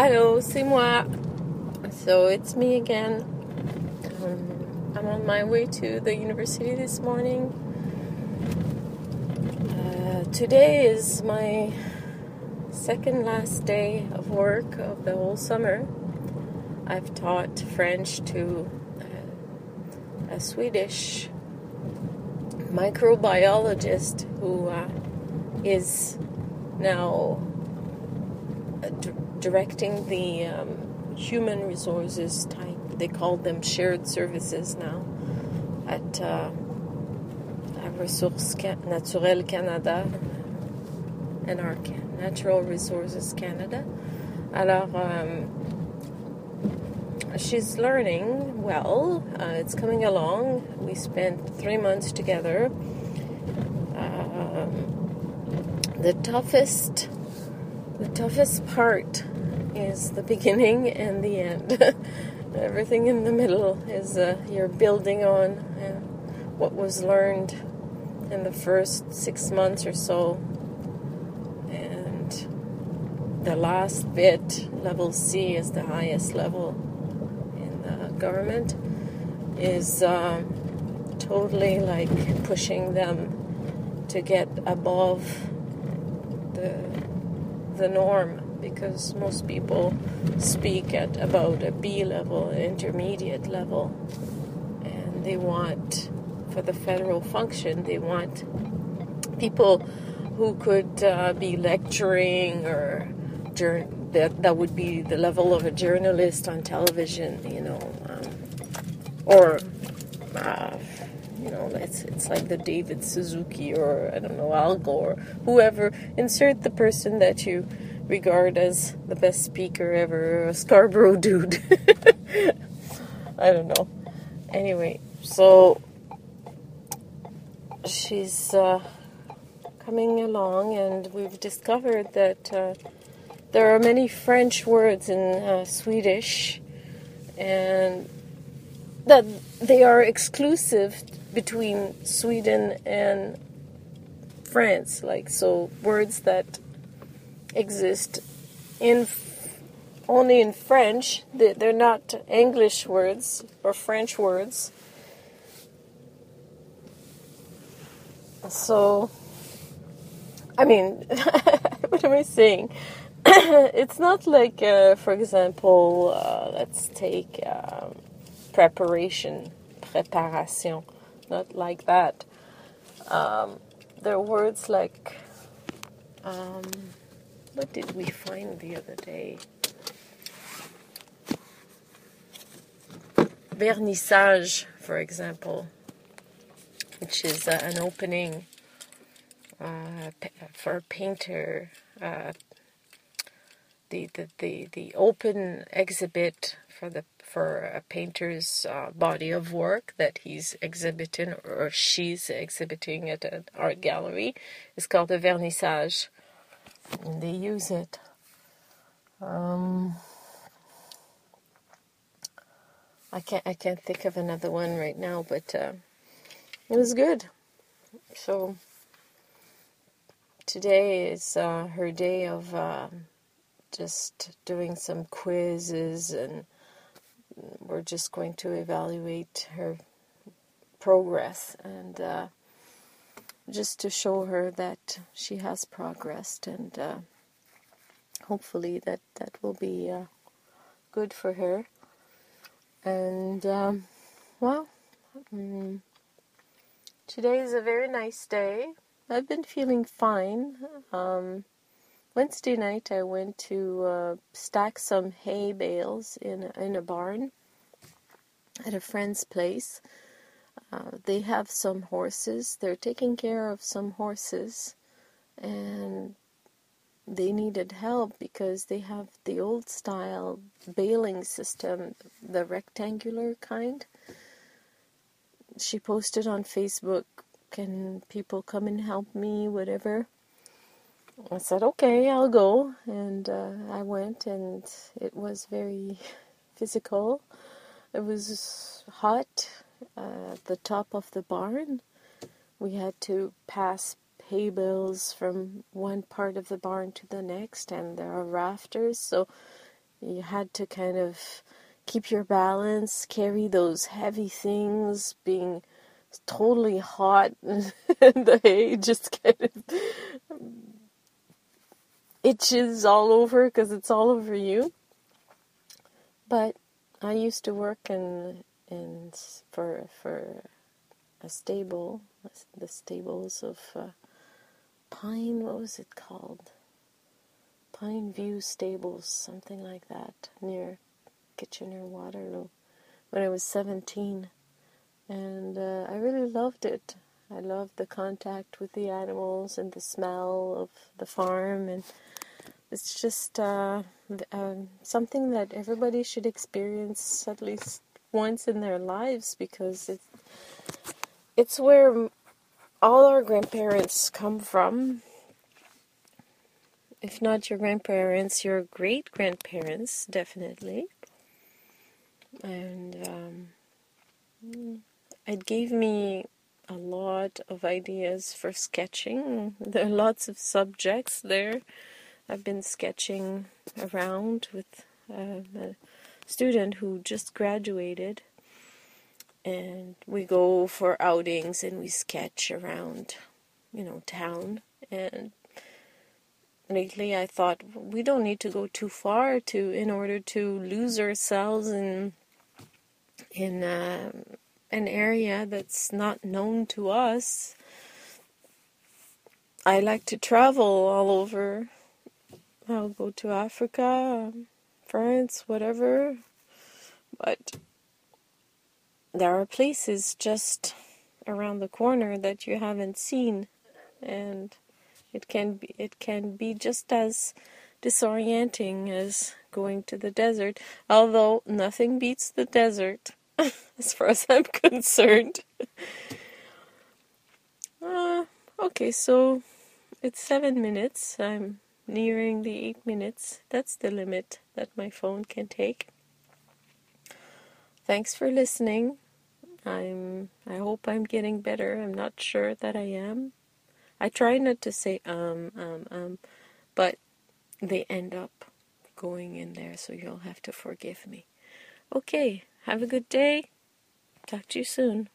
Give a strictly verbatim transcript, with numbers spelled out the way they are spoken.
Hello, c'est moi. So it's me again. Um, I'm on my way to the university this morning. Uh, today is my second last day of work of the whole summer. I've taught French to uh, a Swedish microbiologist who uh, is now uh, d- directing the um, human resources type. They call them shared services now at uh, Ressources Naturelles Canada, and our Natural Resources Canada. Alors, um, she's learning well. Uh, it's coming along. We spent three months together. Um, the toughest, the toughest part is the beginning and the end. Everything in the middle is uh, you're building on uh, what was learned in the first six months or so. The last bit, level C is the highest level in the government, is uh, totally like pushing them to get above the the norm, because most people speak at about a B level, intermediate level, and they want, for the federal function, they want people who could uh, be lecturing or That that would be the level of a journalist on television, you know, um, or uh, you know, it's it's like the David Suzuki or I don't know Al Gore, whoever. Insert the person that you regard as the best speaker ever, a Scarborough dude. I don't know. Anyway, so she's uh, coming along, and we've discovered that. Uh, There are many French words in uh, Swedish, and that they are exclusive between Sweden and France. Like, so words that exist in f- only in French, they, they're not English words or French words. So, I mean, what am I saying? It's not like, uh, for example, uh, let's take um, preparation, préparation, not like that. Um, there are words like, um, what did we find the other day? Vernissage, for example, which is uh, an opening uh, for a painter, uh, The, the, the, the open exhibit for the for a painter's uh, body of work that he's exhibiting or she's exhibiting at an art gallery is called a vernissage, and they use it. Um, I can't I can't think of another one right now, but uh, it was good. So today is uh, her day of. Uh, Just doing some quizzes, and we're just going to evaluate her progress, and uh, just to show her that she has progressed, and uh, hopefully that, that will be uh, good for her. And, um, well, um, today is a very nice day. I've been feeling fine. Um... Wednesday night I went to uh, stack some hay bales in a, in a barn at a friend's place. Uh, they have some horses. They're taking care of some horses, and they needed help because they have the old style baling system, the rectangular kind. She posted on Facebook, "Can people come and help me?" Whatever. I said, okay, I'll go, and uh, I went, and it was very physical. It was hot uh, at the top of the barn. We had to pass hay bales from one part of the barn to the next, and there are rafters, so You had to kind of keep your balance, carry those heavy things, being totally hot, and the hay just kind of itches all over because it's all over you. But I used to work in, in for for a stable, the stables of uh, Pine, what was it called? Pine View Stables, something like that, near Kitchener Waterloo, when I was seventeen. And uh, I really loved it. I loved the contact with the animals and the smell of the farm. And it's just uh, um, something that everybody should experience at least once in their lives, because it, it's where all our grandparents come from. If not your grandparents, your great-grandparents, definitely. And um, it gave me a lot of ideas for sketching. There are lots of subjects there. I've been sketching around with uh, a student who just graduated, and we go for outings and we sketch around, you know, town. And lately I thought, we don't need to go too far to in order to lose ourselves in in uh, an area that's not known to us. I like to travel all over. I'll go to Africa, France, whatever. But there are places just around the corner that you haven't seen, and It can be, it can be just as disorienting as going to the desert, although nothing beats the desert, as far as I'm concerned. Uh, okay, so it's seven minutes. I'm nearing the eight minutes. That's the limit that my phone can take. Thanks for listening. I'm, I hope I'm getting better. I'm not sure that I am. I try not to say um, um, um, but they end up going in there, so you'll have to forgive me. Okay, have a good day. Talk to you soon.